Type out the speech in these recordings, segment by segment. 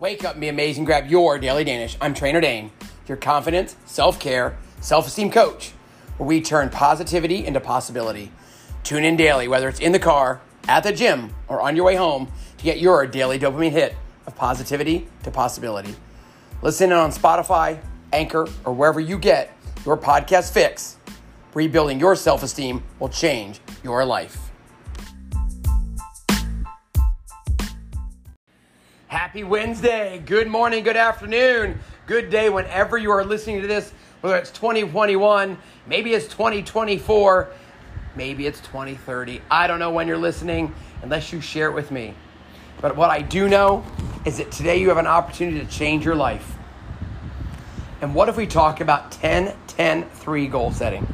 Wake up and be amazing. Grab your Daily Danish. I'm Trainer Dane, your confidence, self-care, self-esteem coach, where we turn positivity into possibility. Tune in daily, whether it's in the car, at the gym, or on your way home, to get your daily dopamine hit of positivity to possibility. Listen in on Spotify, Anchor, or wherever you get your podcast fix. Rebuilding your self-esteem will change your life. Happy Wednesday. Good morning, good afternoon, good day whenever you are listening to this, whether it's 2021, maybe it's 2024, maybe it's 2030. I don't know when you're listening unless you share it with me. But what I do know is that today you have an opportunity to change your life. And what if we talk about 10-10-3 goal setting?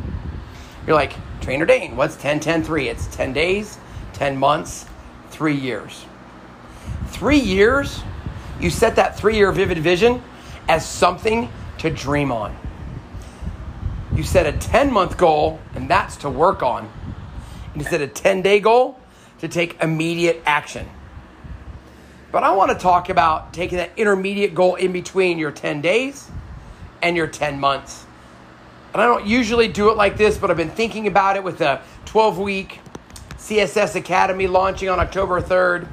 You're like, Trainer Dane, what's 10-10-3? It's 10 days, 10 months, 3 years. 3 years, you set that 3-year vivid vision as something to dream on. You set a 10-month goal, and that's to work on. And you set a 10-day goal to take immediate action. But I want to talk about taking that intermediate goal in between your 10 days and your 10 months. And I don't usually do it like this, but I've been thinking about it with the 12-week CSS Academy launching on October 3rd.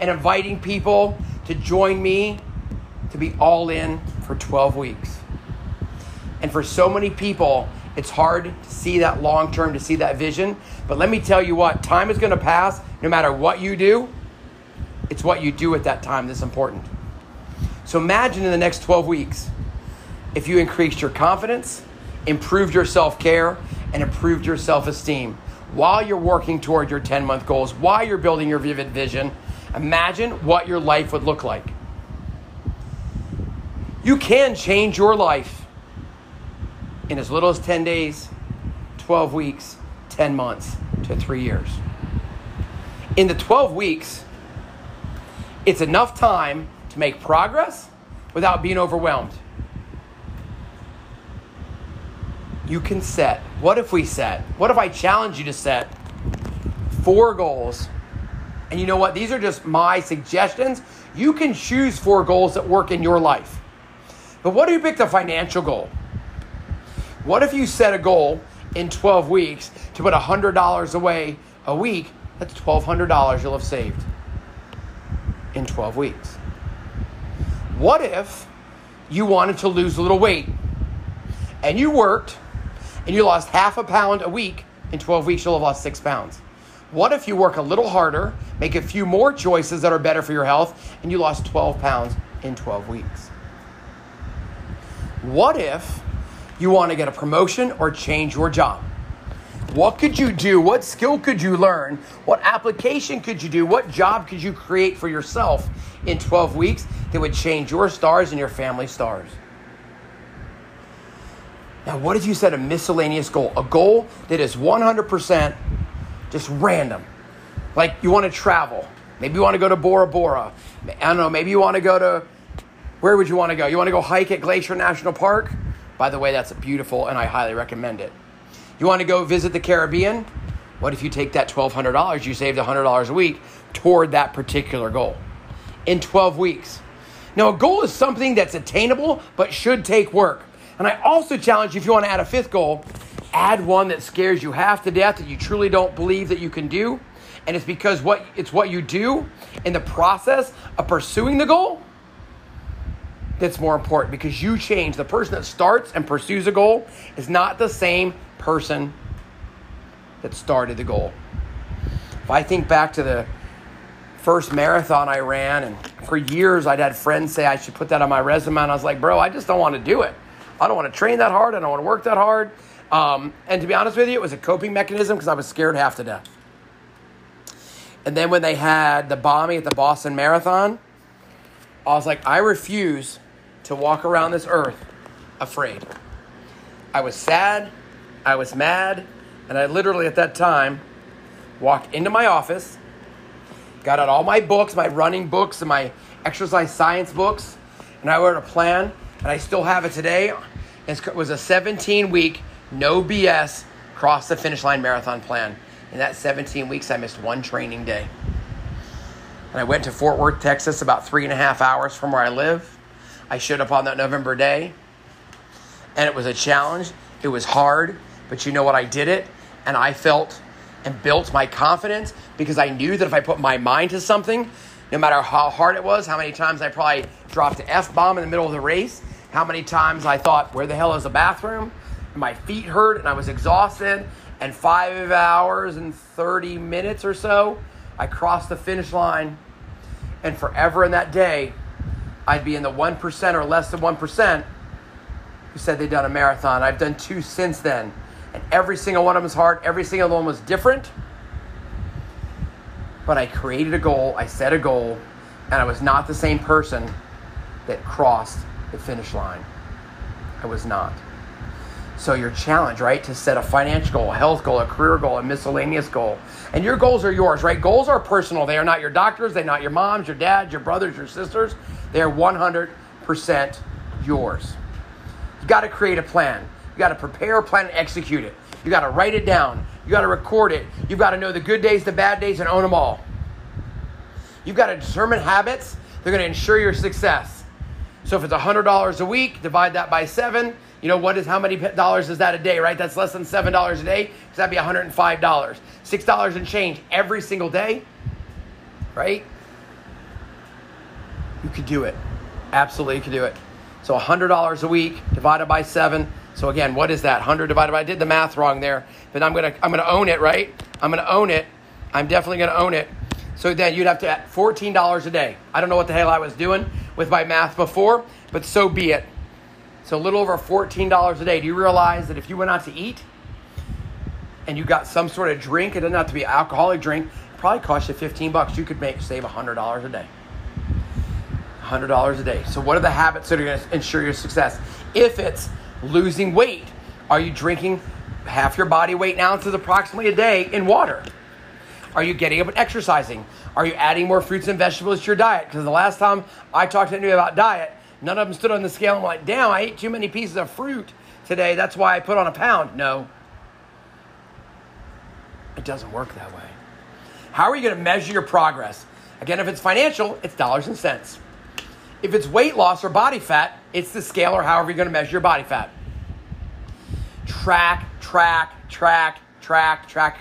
And inviting people to join me to be all in for 12 weeks. And for so many people, it's hard to see that long term, to see that vision. But let me tell you what, time is going to pass no matter what you do. It's what you do at that time that's important. So imagine in the next 12 weeks, if you increased your confidence, improved your self-care, and improved your self-esteem while you're working toward your 10-month goals, while you're building your vivid vision, imagine what your life would look like. You can change your life in as little as 10 days, 12 weeks, 10 months to 3 years. In the 12 weeks, it's enough time to make progress without being overwhelmed. You can set, what if I challenge you to set 4 goals? And you know what? These are just my suggestions. You can choose 4 goals that work in your life. But what if you picked a financial goal? What if you set a goal in 12 weeks to put $100 away a week? That's $1,200 you'll have saved in 12 weeks. What if you wanted to lose a little weight and you worked and you lost half a pound a week? In 12 weeks, you'll have lost 6 pounds. What if you work a little harder, make a few more choices that are better for your health, and you lost 12 pounds in 12 weeks? What if you want to get a promotion or change your job? What could you do? What skill could you learn? What application could you do? What job could you create for yourself in 12 weeks that would change your stars and your family's stars? Now, what if you set a miscellaneous goal, a goal that is 100% just random? Like you want to travel. Maybe you want to go to Bora Bora. I don't know. Maybe you want to go to, where would you want to go? You want to go hike at Glacier National Park? By the way, that's beautiful and I highly recommend it. You want to go visit the Caribbean? What if you take that $1,200, you saved $100 a week toward that particular goal in 12 weeks? Now, a goal is something that's attainable but should take work. And I also challenge you, if you want to add a 5th goal, add one that scares you half to death, that you truly don't believe that you can do. And it's because it's what you do in the process of pursuing the goal that's more important, because you change. The person that starts and pursues a goal is not the same person that started the goal. If I think back to the first marathon I ran, and for years I'd had friends say I should put that on my resume, and I was like, bro, I just don't want to do it. I don't want to train that hard. I don't want to work that hard. And to be honest with you, it was a coping mechanism because I was scared half to death. And then when they had the bombing at the Boston Marathon, I was like, I refuse to walk around this earth afraid. I was sad, I was mad, and I literally at that time walked into my office, got out all my books, my running books and my exercise science books, and I wrote a plan, and I still have it today. It was a 17-week no BS, cross the finish line marathon plan. In that 17 weeks, I missed one training day. and I went to Fort Worth, Texas, about 3.5 hours from where I live. I showed up on that November day, and it was a challenge. It was hard, but you know what? I did it, and I felt and built my confidence because I knew that if I put my mind to something, no matter how hard it was, how many times I probably dropped an F-bomb in the middle of the race, how many times I thought, where the hell is the bathroom? And my feet hurt, and I was exhausted, and 5 hours and 30 minutes or so, I crossed the finish line, and forever in that day, I'd be in the 1% or less than 1% who said they'd done a marathon. I've done two since then, and every single one of them was hard. Every single one was different, but I created a goal. I set a goal, and I was not the same person that crossed the finish line. I was not. So your challenge, right, to set a financial goal, a health goal, a career goal, a miscellaneous goal. And your goals are yours, right? Goals are personal. They are not your doctor's. They're not your mom's, your dad's, your brother's, your sister's. They are 100% yours. You've got to create a plan. You've got to prepare a plan and execute it. You've got to write it down. You've got to record it. You've got to know the good days, the bad days, and own them all. You've got to determine habits that are going to ensure your success. So if it's $100 a week, divide that by 7. You know, how many dollars is that a day, right? That's less than $7 a day, because that'd be $105. $6 and change every single day, right? You could do it. Absolutely, you could do it. So $100 a week divided by 7. So again, what is that? 100 divided by, I did the math wrong there, but I'm gonna own it, right? I'm gonna own it. I'm definitely gonna own it. So then you'd have to add $14 a day. I don't know what the hell I was doing with my math before, but so be it. So a little over $14 a day. Do you realize that if you went out to eat and you got some sort of drink, it doesn't have to be an alcoholic drink, it probably cost you $15. You could save $100 a day. $100 a day. So what are the habits that are going to ensure your success? If it's losing weight, are you drinking half your body weight in ounces approximately a day in water? Are you getting up and exercising? Are you adding more fruits and vegetables to your diet? Because the last time I talked to anybody about diet, none of them stood on the scale and went, damn, I ate too many pieces of fruit today. That's why I put on a pound. No. It doesn't work that way. How are you going to measure your progress? Again, if it's financial, it's dollars and cents. If it's weight loss or body fat, it's the scale or however you're going to measure your body fat. Track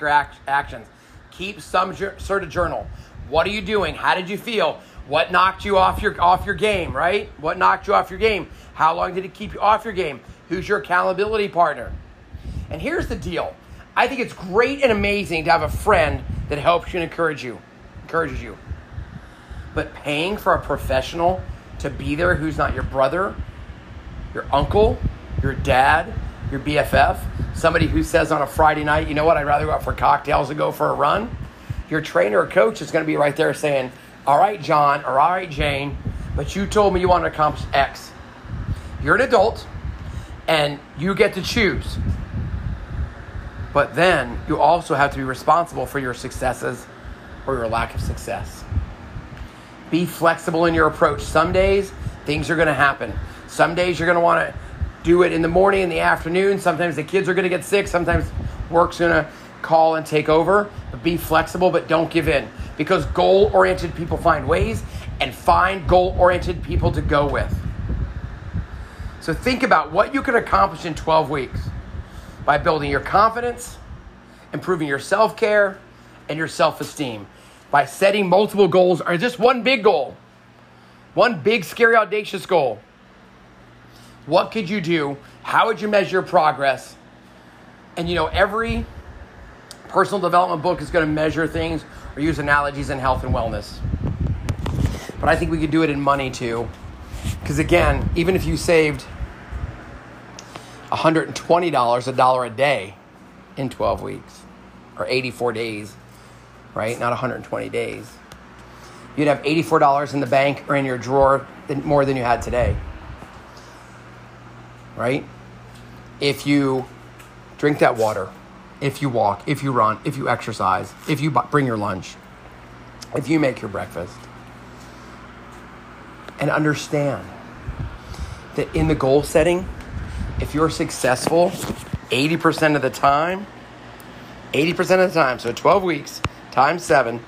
your actions. Keep some sort of journal. What are you doing? How did you feel? What knocked you off your game, right? What knocked you off your game? How long did it keep you off your game? Who's your accountability partner? And here's the deal. I think it's great and amazing to have a friend that helps you and encourages you. But paying for a professional to be there who's not your brother, your uncle, your dad, your BFF, somebody who says on a Friday night, you know what, I'd rather go out for cocktails and go for a run. Your trainer or coach is going to be right there saying, all right, John, or all right, Jane, but you told me you want to accomplish X. You're an adult, and you get to choose. But then you also have to be responsible for your successes or your lack of success. Be flexible in your approach. Some days, things are going to happen. Some days, you're going to want to do it in the morning, in the afternoon. Sometimes the kids are going to get sick. Sometimes work's going to call and take over. But be flexible, but don't give in. Because goal-oriented people find ways and find goal-oriented people to go with. So think about what you can accomplish in 12 weeks by building your confidence, improving your self-care, and your self-esteem by setting multiple goals or just one big goal, one big, scary, audacious goal. What could you do? How would you measure progress? And you know, every personal development book is going to measure things or use analogies in health and wellness. But I think we could do it in money too. Because again, even if you saved $120, $1 a day in 12 weeks or 84 days, right? Not 120 days. You'd have $84 in the bank or in your drawer more than you had today, right? If you drink that water, if you walk, if you run, if you exercise, if you bring your lunch, if you make your breakfast. And understand that in the goal setting, if you're successful 80% of the time, so 12 weeks times 7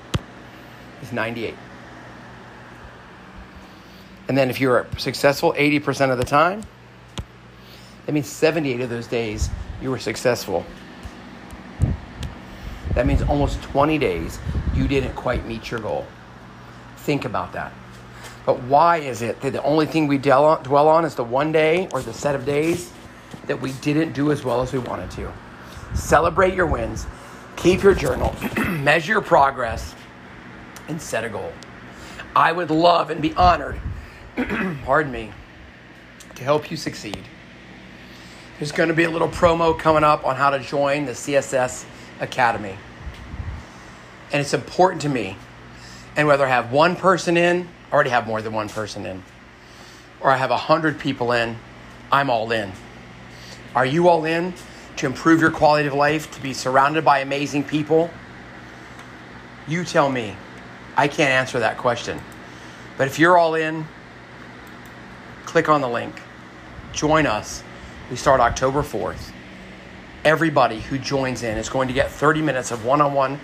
is 98. And then if you're successful 80% of the time, that means 78 of those days you were successful. That means almost 20 days you didn't quite meet your goal. Think about that. But why is it that the only thing we dwell on is the one day or the set of days that we didn't do as well as we wanted to? Celebrate your wins, keep your journal, measure your progress, and set a goal. I would love and be honored, pardon me, to help you succeed. There's going to be a little promo coming up on how to join the CSS Academy. And it's important to me. And whether I have one person in, I already have more than one person in, or I have 100 people in, I'm all in. Are you all in to improve your quality of life, to be surrounded by amazing people? You tell me. I can't answer that question. But if you're all in, click on the link. Join us. We start October 4th. Everybody who joins in is going to get 30 minutes of one-on-one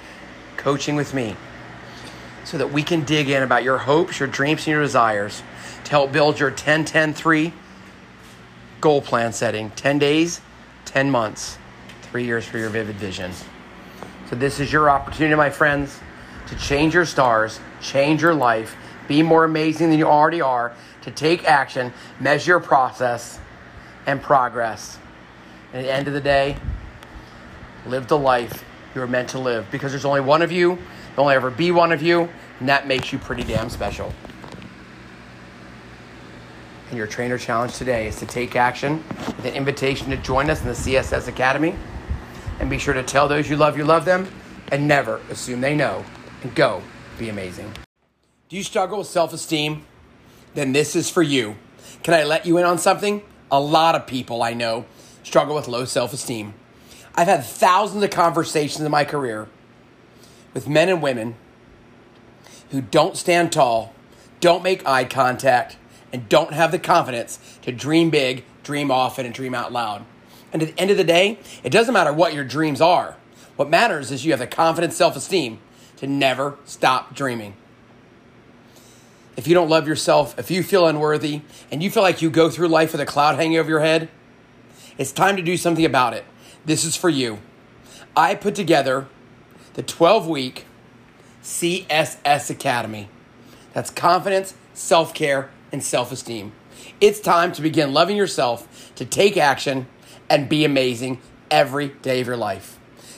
coaching with me, so that we can dig in about your hopes, your dreams, and your desires to help build your 10-10-3 goal plan setting. 10 days, 10 months, 3 years for your vivid vision. So this is your opportunity, my friends, to change your stars, change your life, be more amazing than you already are, to take action, measure your process and progress. And at the end of the day, live the life you were meant to live, because there's only one of you. There'll only ever be one of you, and that makes you pretty damn special. And your trainer challenge today is to take action with an invitation to join us in the CSS Academy. And be sure to tell those you love them, and never assume they know. And go be amazing. Do you struggle with self-esteem? Then this is for you. Can I let you in on something? A lot of people I know struggle with low self-esteem. I've had thousands of conversations in my career with men and women who don't stand tall, don't make eye contact, and don't have the confidence to dream big, dream often, and dream out loud. And at the end of the day, it doesn't matter what your dreams are. What matters is you have the confidence, self-esteem to never stop dreaming. If you don't love yourself, if you feel unworthy, and you feel like you go through life with a cloud hanging over your head, it's time to do something about it. This is for you. I put together the 12-week CSS Academy. That's confidence, self-care, and self-esteem. It's time to begin loving yourself, to take action, and be amazing every day of your life.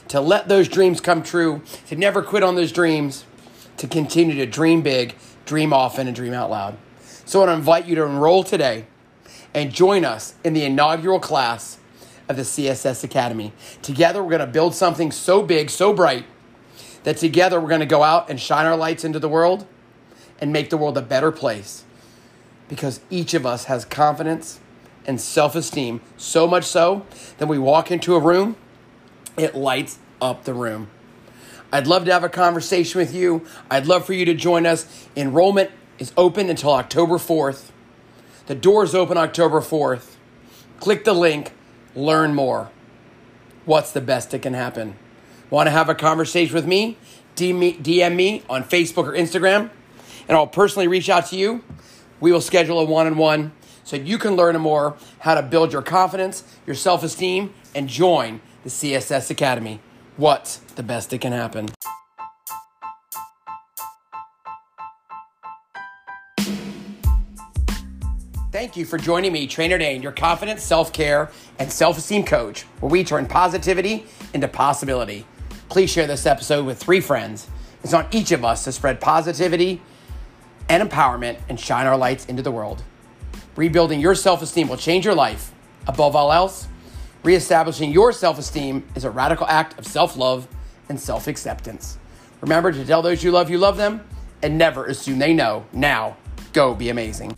To let those dreams come true, to never quit on those dreams, to continue to dream big, dream often, and dream out loud. So I want to invite you to enroll today and join us in the inaugural class of the CSS Academy. Together, we're going to build something so big, so bright, that together we're going to go out and shine our lights into the world and make the world a better place, because each of us has confidence and self-esteem, so much so that we walk into a room, it lights up the room. I'd love to have a conversation with you. I'd love for you to join us. Enrollment is open until October 4th. The doors open October 4th. Click the link. Learn more. What's the best that can happen? Want to have a conversation with me? DM me on Facebook or Instagram, and I'll personally reach out to you. We will schedule a one-on-one so you can learn more how to build your confidence, your self-esteem, and join the CSS Academy. What's the best that can happen? Thank you for joining me, Trainer Dane, your confidence, self-care, and self-esteem coach, where we turn positivity into possibility. Please share this episode with 3 friends. It's on each of us to spread positivity and empowerment and shine our lights into the world. Rebuilding your self-esteem will change your life. Above all else, reestablishing your self-esteem is a radical act of self-love and self-acceptance. Remember to tell those you love them, and never assume they know. Now, go be amazing.